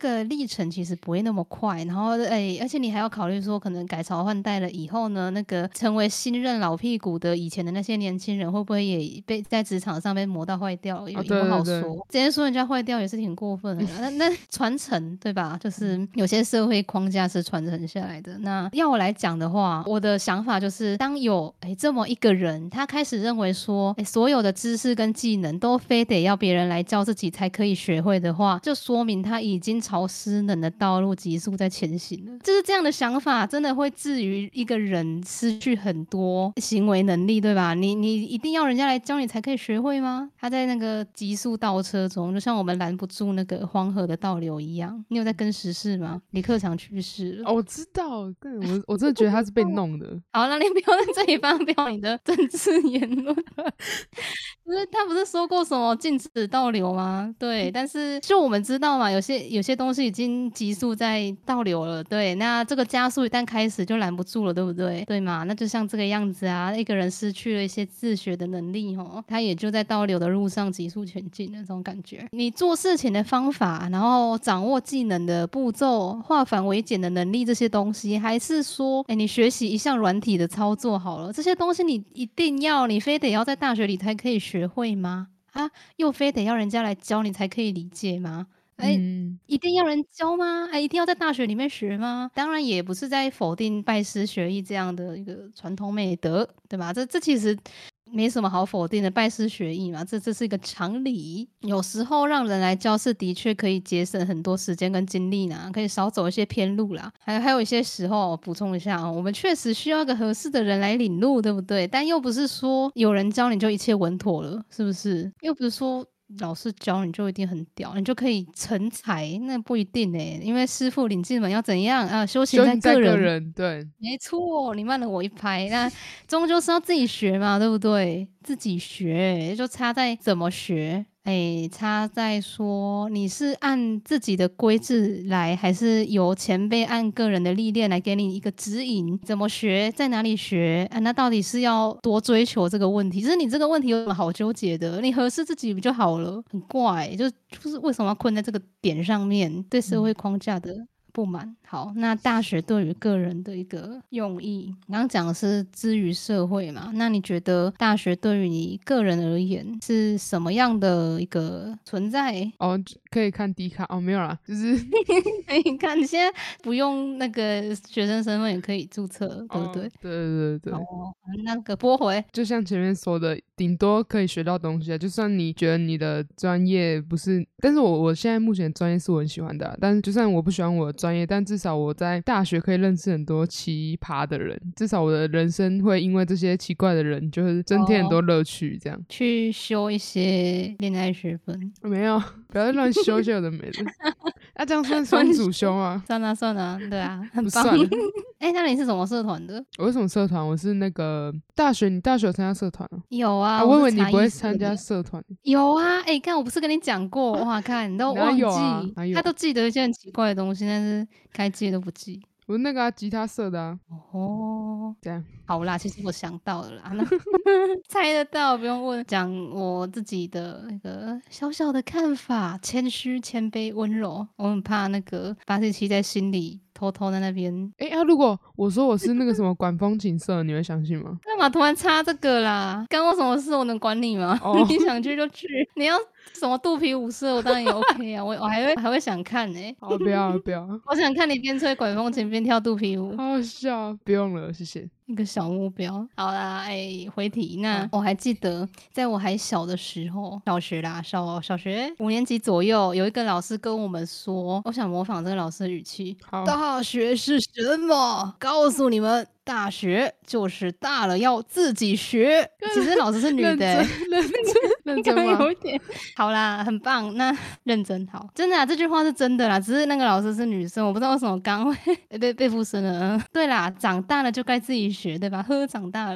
这个历程其实不会那么快，然后而且你还要考虑说可能改朝换代了以后呢，那个成为新任老屁股的以前的那些年轻人会不会也被在职场上被磨到坏掉也不好说。之前说人家坏掉也是挺过分的那传承，对吧？就是有些社会框架是传承下来的。那要我来讲的话，我的想法就是当有这么一个人，他开始认为说所有的知识跟技能都非得要别人来教自己才可以学会的话，就说明他已经朝湿冷的道路急速在前行了。就是这样的想法真的会置于一个人失去很多行为能力，对吧？你一定要人家来教你才可以学会吗？他在那个急速倒车中，就像我们拦不住那个黄河的倒流一样。你有在跟时事吗？李克强去世了。哦，我知道，对，我真的觉得他是被弄的。好，那你不要在这里发表你的政治言论。就是他不是说过什么禁止倒流吗？对，但是就我们知道嘛，有些东西已经急速在倒流了，对，那这个加速一旦开始就拦不住了，对不对？对嘛，那就像这个样子啊，一个人失去了一些自学的能力哦，他也就在倒流的路上急速前进那种感觉。你做事情的方法，然后掌握技能的步骤，化繁为简的能力，这些东西，还是说你学习一项软体的操作好了，这些东西你一定要，你非得要在大学里才可以学会吗？啊，又非得要人家来教你才可以理解吗？一定要人教吗？一定要在大学里面学吗？当然也不是在否定拜师学艺这样的一个传统美德，对吧？这其实没什么好否定的，拜师学艺嘛，这是一个常理。有时候让人来教室的确可以节省很多时间跟精力啦，可以少走一些偏路啦。还有一些时候，补充一下，我们确实需要一个合适的人来领路，对不对？但又不是说有人教你就一切稳妥了，是不是？又不是说老师教你就一定很屌，你就可以成才，那不一定欸，因为师父领进门要怎样啊？修行在个人，对，没错，你慢了我一拍，那终究是要自己学嘛，对不对？自己学就差在怎么学，差在说你是按自己的规制来，还是由前辈按个人的历练来给你一个指引，怎么学，在哪里学啊？那到底是要多追求这个问题？就是你这个问题有什么好纠结的？你合适自己不就好了？很怪，就是为什么要困在这个点上面？对社会框架的不满。好，那大学对于个人的一个用意，刚刚讲的是之于社会嘛，那你觉得大学对于你个人而言是什么样的一个存在？哦，可以看D卡哦，没有啦，就是可以看，你现在不用那个学生身份也可以注册，对不对？哦，对哦，那个拨回，就像前面说的，顶多可以学到东西啊，就算你觉得你的专业不是，但是我现在目前专业是我很喜欢的啊，但是就算我不喜欢我的专业，但至少我在大学可以认识很多奇葩的人，至少我的人生会因为这些奇怪的人就是增添很多乐趣，这样去修一些恋爱学分，没有，不要乱修就有的没的那这样算双主修吗？算啊，对啊，很棒，不算了那你是什么社团的？我是什么社团？我是那个你大学有参加社团啊？有啊，我以为你不会参加社团。有啊，看我不是跟你讲过哇，看你都忘记，他都记得一些很奇怪的东西，但是该记都不记。我是那个吉他社的啊。哦，这样好啦，其实我想到了啦猜得到，不用问。讲我自己的那个小小的看法，谦虚、谦卑、温柔。我很怕那个847在心里偷偷在那边。如果我说我是那个什么管风琴社你会相信吗？干嘛突然插这个啦？干我什么事？我能管你吗？你想去就去，你要什么肚皮舞社我当然也 OK 啊我还会想看欸。好，不要我想看你边吹管风琴边跳肚皮舞，好笑。不用了，谢谢。一个小目标。好啦，回题。那我还记得在我还小的时候，小学啦，小学5年级左右，有一个老师跟我们说，我想模仿这个老师的语气，大学是什么？告诉你们，大学就是大了要自己学。其实老师是女的欸，认真吗？有一点。好啦，很棒，那认真好，真的啊，这句话是真的啦，只是那个老师是女生，我不知道为什么刚会被附身了。对啦，长大了就该自己学，对吧？长大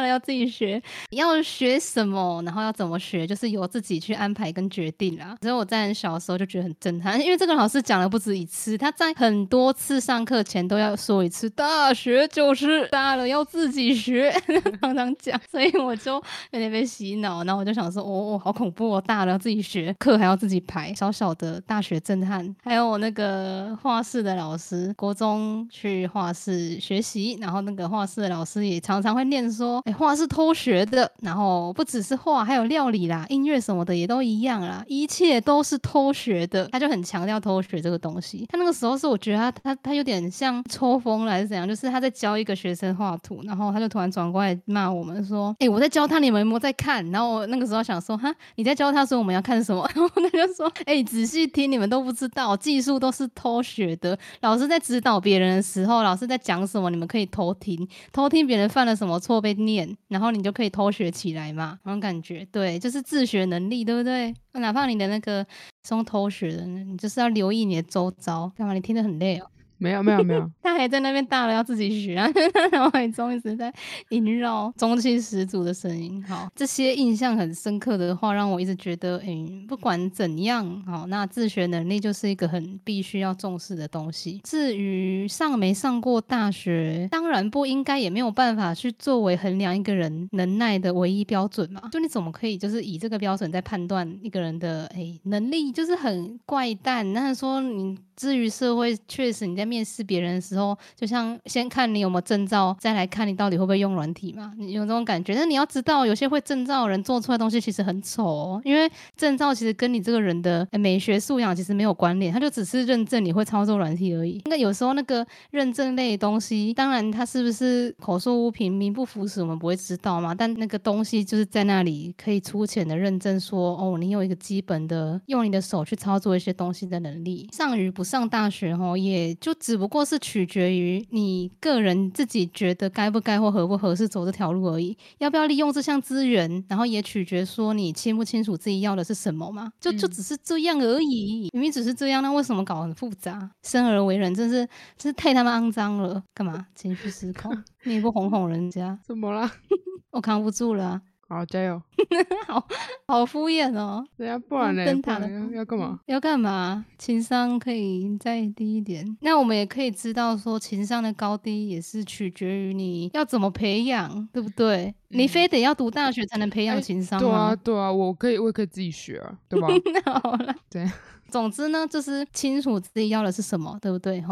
了要自己学，要学什么，然后要怎么学，就是由自己去安排跟决定啦。所以我在很小的时候就觉得很震撼，因为这个老师讲了不止一次，他在很多次上课前都要说一次，大学就是大了要自己学常常讲，所以我就有点被洗脑，然后我就想说哦，好恐怖哦，大了要自己学，课还要自己排，小小的大学震撼。还有我那个画室的老师，国中去画室学习，然后那个的画室的老师也常常会念说，哎，画是偷学的，然后不只是画，还有料理啦、音乐什么的也都一样啦，一切都是偷学的。他就很强调偷学这个东西。他那个时候是我觉得他有点像抽风了还是怎样，就是他在教一个学生画图，然后他就突然转过来骂我们说，哎，我在教他，你们有没有在看？然后我那个时候想说，哈，你在教他说我们要看什么？然后他就说，哎，仔细听，你们都不知道，技术都是偷学的。老师在指导别人的时候，老师在讲什么，你们可以偷听，偷听别人犯了什么错被念，然后你就可以偷学起来嘛，那种感觉。对，就是自学能力，对不对？哪怕你的那个从偷学的，你就是要留意你的周遭。干嘛？你听得很累哦。没有他还在那边大了要自己学啊，脑海中一直在萦绕中气十足的声音。好，这些印象很深刻的话让我一直觉得，不管怎样，好，那自学能力就是一个很必须要重视的东西。至于上没上过大学，当然不应该也没有办法去作为衡量一个人能耐的唯一标准嘛，就你怎么可以就是以这个标准在判断一个人的能力，就是很怪诞。那说你至于社会，确实你在面试别人的时候，就像先看你有没有证照，再来看你到底会不会用软体嘛，你有这种感觉。但你要知道，有些会证照的人做出来的东西其实很丑哦，因为证照其实跟你这个人的美学素养其实没有关联，他就只是认证你会操作软体而已。那有时候那个认证类的东西，当然他是不是口述物品名不符实我们不会知道嘛，但那个东西就是在那里可以粗浅的认证说，哦，你有一个基本的用你的手去操作一些东西的能力。上与不上大学也就只不过是取决于你个人自己觉得该不该或合不合适走这条路而已，要不要利用这项资源，然后也取决说你清不清楚自己要的是什么嘛，就只是这样而已。明明只是这样，那为什么搞很复杂？生而为人真是太他妈肮脏了。干嘛情绪失控？你也不哄哄人家怎么啦？我扛不住了啊。好，加油。好敷衍哦。对啊，不然呢？要干嘛？要干嘛？情商可以再低一点。那我们也可以知道说，情商的高低也是取决于你要怎么培养，对不对？你非得要读大学才能培养情商吗？对啊，我也可以自己学啊，对吧？那好了，对。总之呢，就是清楚自己要的是什么，对不对？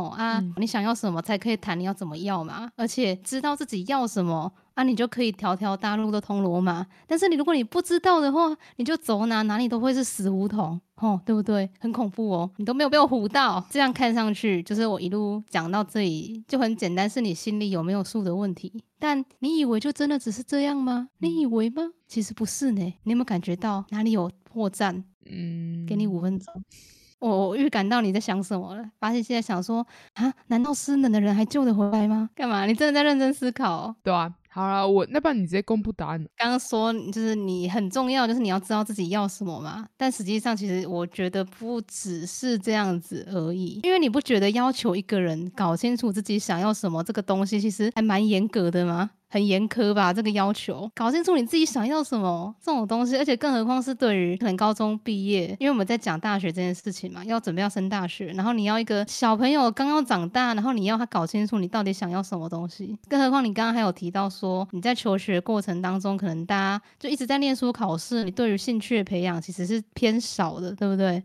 你想要什么才可以谈你要怎么要嘛，而且知道自己要什么啊，你就可以条条大路都通罗马。但是如果你不知道的话，你就走哪里都会是死胡同。对不对？很恐怖哦，你都没有被我唬到。这样看上去，就是我一路讲到这里就很简单，是你心里有没有数的问题。但你以为就真的只是这样吗？你以为吗？其实不是呢。你有没有感觉到哪里有破绽？给你5分钟。我预感到你在想什么了，发现现在想说啊，难道失能的人还救得回来吗？干嘛？你真的在认真思考哦。对啊。好啦，那不然你直接公布答案。刚刚说就是你很重要，就是你要知道自己要什么嘛，但实际上其实我觉得不只是这样子而已，因为你不觉得要求一个人搞清楚自己想要什么这个东西其实还蛮严格的吗？很严苛吧，这个要求搞清楚你自己想要什么这种东西，而且更何况是对于可能高中毕业，因为我们在讲大学这件事情嘛，要准备要升大学，然后你要一个小朋友刚要长大，然后你要他搞清楚你到底想要什么东西。更何况你刚刚还有提到说，你在求学过程当中，可能大家就一直在念书考试，你对于兴趣的培养其实是偏少的，对不对？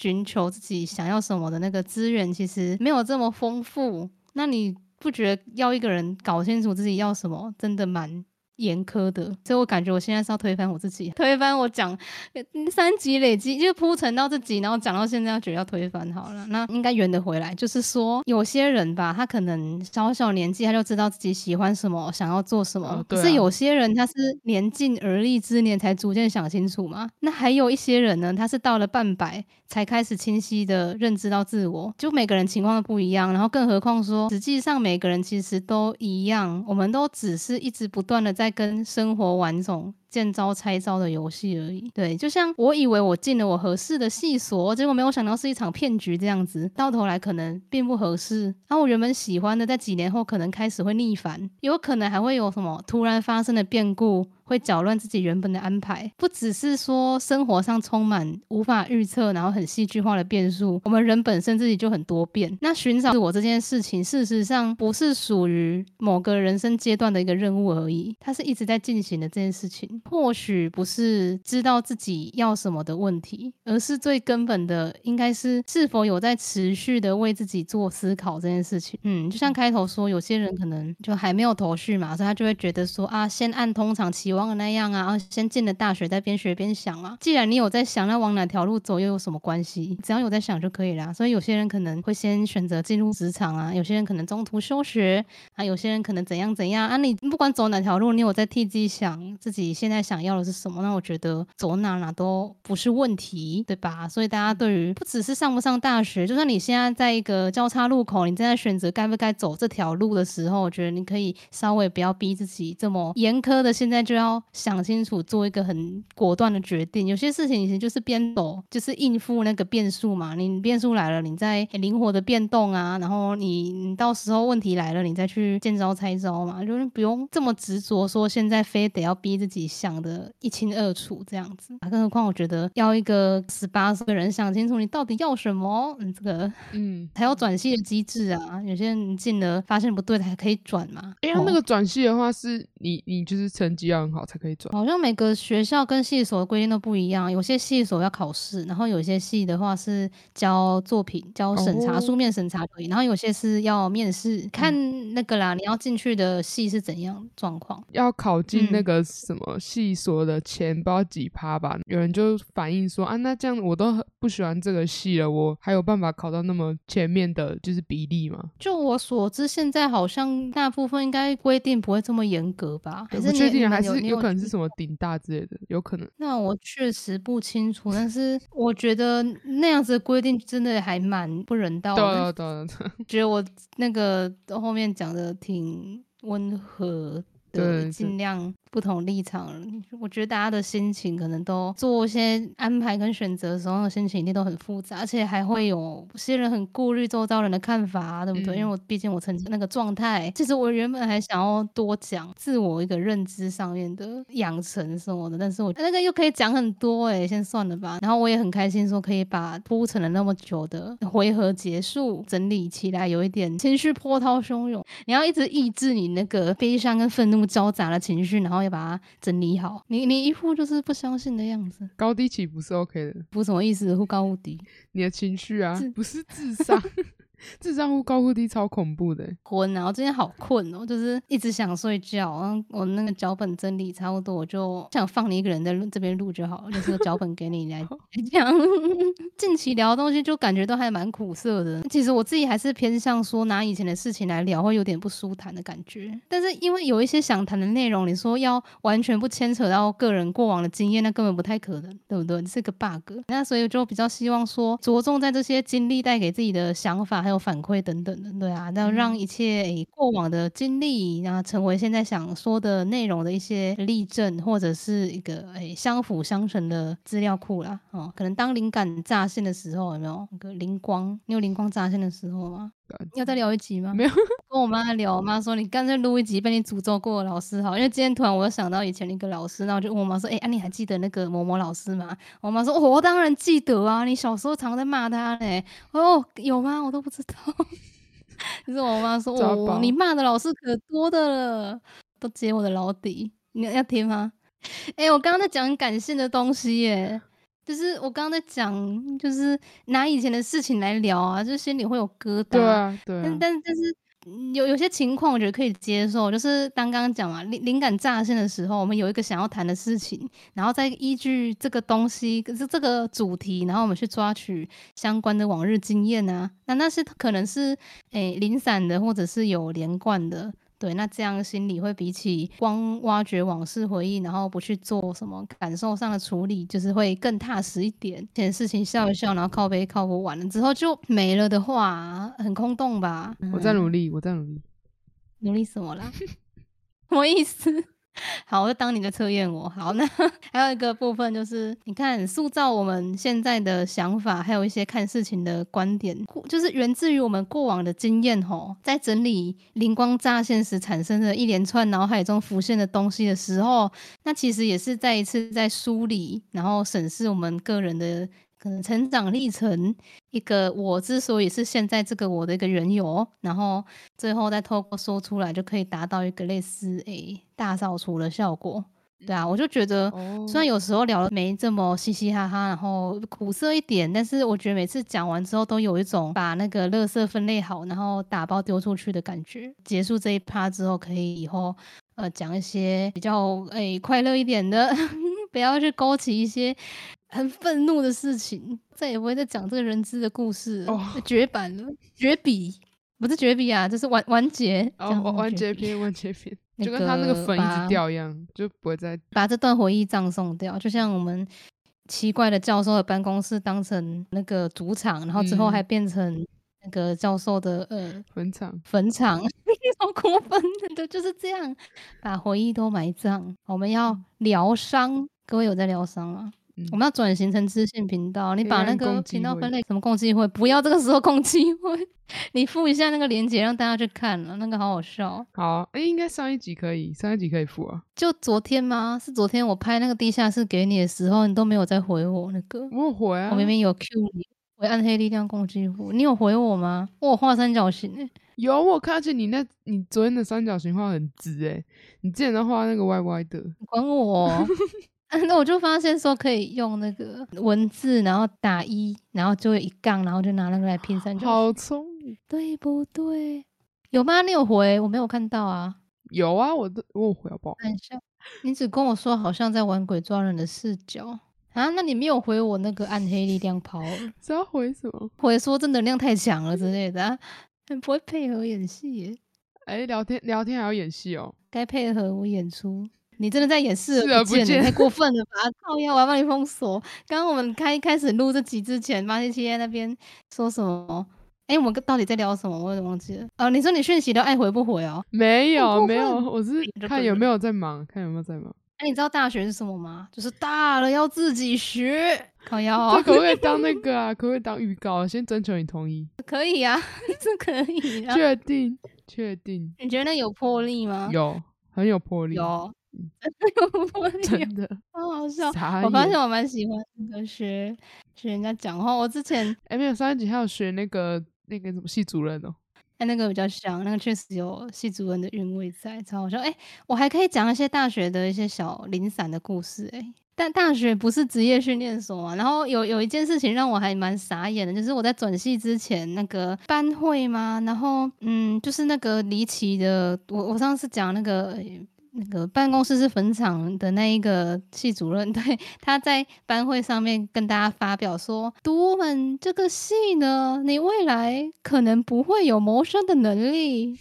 寻求自己想要什么的那个资源其实没有这么丰富，那你不觉得要一个人搞清楚自己要什么真的蛮严苛的？所以我感觉我现在是要推翻我自己，推翻我讲3集累积就铺陈到这集，然后讲到现在要觉得要推翻好了。那应该圆得回来，就是说有些人吧，他可能小年纪他就知道自己喜欢什么想要做什么，可是有些人他是年近而立之年才逐渐想清楚嘛。那还有一些人呢，他是到了半百才开始清晰的认知到自我，就每个人情况都不一样，然后更何况说实际上每个人其实都一样，我们都只是一直不断的在跟生活玩种见招拆招的游戏而已。对，就像我以为我进了我合适的系所，结果没有想到是一场骗局，这样子到头来可能并不合适，然后我原本喜欢的在几年后可能开始会逆反，有可能还会有什么突然发生的变故会搅乱自己原本的安排。不只是说生活上充满无法预测然后很戏剧化的变数，我们人本身自己就很多变。那寻找自我这件事情事实上不是属于某个人生阶段的一个任务而已，它是一直在进行的这件事情。或许不是知道自己要什么的问题，而是最根本的应该是是否有在持续的为自己做思考这件事情。就像开头说有些人可能就还没有头绪嘛，所以他就会觉得说啊，先按通常期望的那样啊，先进了大学再边学边想啊，既然你有在想，那往哪条路走又有什么关系，只要有在想就可以啦。所以有些人可能会先选择进入职场啊，有些人可能中途休学啊，有些人可能怎样怎样啊，你不管走哪条路，你有在替自己想自己现在想要的是什么，那我觉得走哪都不是问题，对吧？所以大家对于不只是上不上大学，就算你现在在一个交叉路口，你正在选择该不该走这条路的时候，我觉得你可以稍微不要逼自己这么严苛的现在就要想清楚做一个很果断的决定。有些事情其实就是边走就是应付那个变数嘛，你变数来了你再灵活的变动啊，然后你到时候问题来了你再去见招拆招嘛，就是不用这么执着说现在非得要逼自己想的一清二楚这样子啊。更何况我觉得要一个18岁的人想清楚你到底要什么，这个还有转系的机制啊，有些人进了发现不对才可以转嘛。因为那个转系的话是你就是成绩要很好才可以转，好像每个学校跟系所的规定都不一样，有些系所要考试，然后有些系的话是交作品交审查，书面审查可以，然后有些是要面试，看那个啦，你要进去的系是怎样状况，要考进那个什么系所的前不知道几趴吧，有人就反映说啊，那这样我都不喜欢这个系了，我还有办法考到那么前面的就是比例吗？就我所知现在好像大部分应该规定不会这么严格吧，还是不确定，还是有可能是什么顶大之类的，有可能。那我确实不清楚，但是我觉得那样子的规定真的还蛮不人道的。对，觉得我那个后面讲的挺温和的，尽量不同立场，我觉得大家的心情可能都做一些安排跟选择的时候的心情一定都很复杂，而且还会有些人很顾虑周遭人的看法啊，对不对？因为我毕竟我曾经那个状态，其实我原本还想要多讲自我一个认知上面的养成什么的，但是我那个又可以讲很多先算了吧。然后我也很开心说可以把铺陈了那么久的回合结束整理起来，有一点情绪波涛汹涌，你要一直抑制你那个悲伤跟愤怒交杂的情绪，然后要把它整理好，你一副就是不相信的样子。高低起伏是 OK 的，不什么意思？忽高忽低，你的情绪啊，不是智商。智商忽高忽低超恐怖的困啊，我今天好困哦，就是一直想睡觉，然后我那个脚本整理差不多，我就想放你一个人在这边录就好，就是脚本给你来讲。近期聊的东西就感觉都还蛮苦涩的，其实我自己还是偏向说拿以前的事情来聊会有点不舒坦的感觉，但是因为有一些想谈的内容你说要完全不牵扯到个人过往的经验，那根本不太可能，对不对？这是个 bug。 那所以我就比较希望说着重在这些经历带给自己的想法还有反馈等等的，对啊，那让一切过往的经历然后成为现在想说的内容的一些例证，或者是一个相辅相成的资料库啦。可能当灵感乍现的时候，有没有那个灵光？你有灵光乍现的时候吗？要再聊一集吗？没有。跟我妈聊，我妈说你干脆录一集被你诅咒过的老师好，因为今天突然我又想到以前一个老师，然后我就问我妈说你还记得那个某某老师吗？我妈说我当然记得啊，你小时候常在骂他嘞。有吗？我都不知道。就是我妈说你骂的老师可多的了，都解我的老底。你要听吗？我刚刚在讲感性的东西耶，就是我刚刚在讲就是拿以前的事情来聊啊，就心里会有疙瘩。对啊，但是有些情况我觉得可以接受，就是刚刚讲嘛，灵感乍现的时候我们有一个想要谈的事情，然后再依据这个东西这个主题，然后我们去抓取相关的往日经验啊，那些可能是零散的或者是有连贯的，对，那这样心里会比起光挖掘往事回忆然后不去做什么感受上的处理，就是会更踏实一点。前事情笑一笑然后靠背靠不完了之后就没了的话很空洞吧。我在努力努力什么啦？什么意思？好，我就当你的测验我。好，那还有一个部分就是你看塑造我们现在的想法还有一些看事情的观点，就是源自于我们过往的经验在整理灵光乍现时产生的一连串脑海中浮现的东西的时候，那其实也是再一次在梳理然后审视我们个人的可能成长历程，一个我之所以是现在这个我的一个缘由，然后最后再透过说出来就可以达到一个类似大扫除的效果。对啊，我就觉得虽然有时候聊得没这么嘻嘻哈哈，然后苦涩一点，但是我觉得每次讲完之后都有一种把那个垃圾分类好，然后打包丢出去的感觉。结束这一趴之后，可以以后讲一些比较快乐一点的，不要去勾起一些很愤怒的事情，再也不会再讲这个人质的故事绝版了，绝笔。不是绝笔啊，就是完结完结篇，就跟他那个粉一直掉一样，就不会再把这段回忆葬送掉。就像我们奇怪的教授的办公室当成那个主场，然后之后还变成那个教授的坟场好过分的，就是这样把回忆都埋葬。我们要疗伤，各位有在疗伤吗？我们要转型成知性频道，你把那个频道分类什么共济会，不要这个时候共济会，你附一下那个连结让大家去看了，那个好好笑。好，应该上一集可以附啊。就昨天吗？是昨天我拍那个地下室给你的时候，你都没有再回我那个。我有回啊，我明明有 Q 你，回暗黑力量共济会，你有回我吗？我有画三角形耶。有，我看见你昨天的三角形画很直耶，你之前都画那个歪歪的。你管我哦。那我就发现说可以用那个文字，然后打一，然后就有一杠，然后就拿那个来拼三角形。好聪明，对不对？有吗？你有回？我没有看到啊。有啊，我有回好不好？你只跟我说好像在玩鬼抓人的视角啊？那你没有回我那个暗黑力量跑？是要回什么？回说这能量太强了之类的啊，很不会配合演戏耶。聊天还要演戏哦？该配合我演出。你真的在演视而不见，太过分了吧！靠腰，我要把你封锁。刚刚我们开始录这集之前，马西七在那边说什么？我们到底在聊什么？我有点忘记了。你说你讯息都爱回不回哦？没有，我是看有没有在忙，你知道大学是什么吗？就是大了要自己学。靠腰，这可不可以当那个啊？可不可以当预告啊？先征求你同意。可以啊，这可以啊。确定。你觉得那有魄力吗？有，很有魄力。有。真的好好笑。我发现我蛮喜欢的学人家讲话。我之前没有上一集还有学那个什么系主任哦，那个比较像，那个确实有系主任的韵味在，超好笑。我还可以讲一些大学的一些小零散的故事但大学不是职业训练所嘛，然后有一件事情让我还蛮傻眼的，就是我在转系之前那个班会嘛，然后就是那个离奇的，我上次讲那个办公室是坟场的那一个系主任，对，他在班会上面跟大家发表说，读我们这个系呢，你未来可能不会有谋生的能力，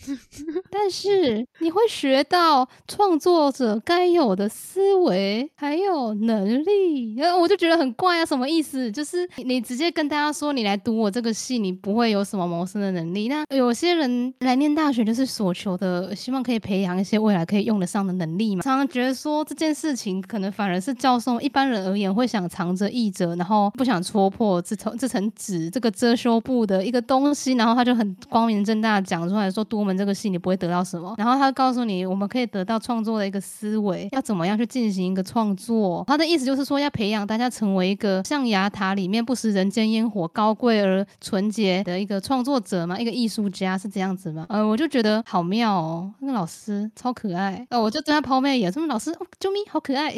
但是你会学到创作者该有的思维还有能力。我就觉得很怪啊，什么意思？就是你直接跟大家说你来读我这个系，你不会有什么谋生的能力。那有些人来念大学就是所求的，希望可以培养一些未来可以用得上的能力嘛，常常觉得说这件事情可能反而是教授一般人而言会想藏着掖着，然后不想戳破这层纸这个遮羞布的一个东西，然后他就很光明正大讲出来说读我们这个系你不会得到什么，然后他告诉你我们可以得到创作的一个思维，要怎么样去进行一个创作。他的意思就是说要培养大家成为一个象牙塔里面不食人间烟火高贵而纯洁的一个创作者嘛，一个艺术家是这样子嘛。我就觉得好妙哦，那个老师超可爱我就对他抛媚眼，说老师救命好可爱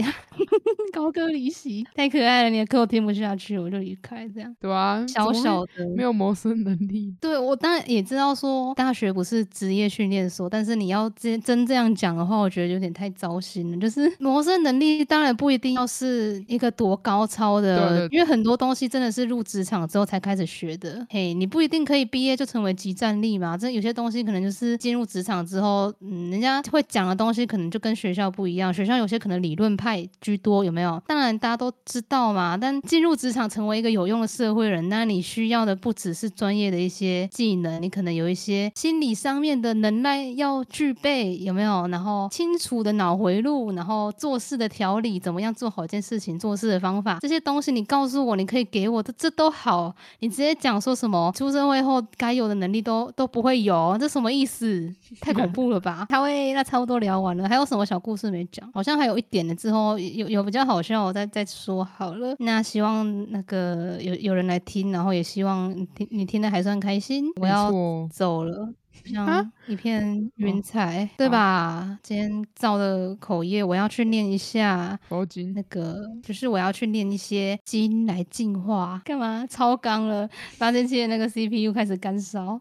高歌离席，太可爱了，你的课我听不下去我就离开这样。对啊，小小的没有谋生能力。对，我当然也知道说大学不是职业训练所，但是你要真这样讲的话我觉得有点太糟心了。就是谋生能力当然不一定要是一个多高超的，对对对，因为很多东西真的是入职场之后才开始学的。你不一定可以毕业就成为即战力嘛，这有些东西可能就是进入职场之后人家会讲的东西可能就跟学校不一样，学校有些可能理论派居多，有没有？当然大家都知道嘛，但进入职场成为一个有用的社会人，那你需要的不只是专业的一些技能，你可能有一些心理上面的能耐要具备，有没有？然后清楚的脑回路，然后做事的条理，怎么样做好一件事情，做事的方法，这些东西你告诉我，你可以给我，这都好。你直接讲说什么出社会后该有的能力都不会有，这什么意思？太恐怖了吧？他会那差不多聊完了，还有什么小故事没讲？好像还有一点的，之后有比较好笑，我再说好了。那希望那个有人来听，然后也希望你听得还算开心。我要走了。像一片云彩、哦、对吧？今天造的口业我要去念一下佛经，那个就是我要去念一些经来净化。干嘛超纲了？发现器的那个 CPU 开始干烧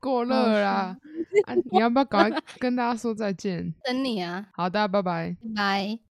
过热了啦、啊、你要不要赶快跟大家说再见？等你啊。好，大家拜拜拜拜。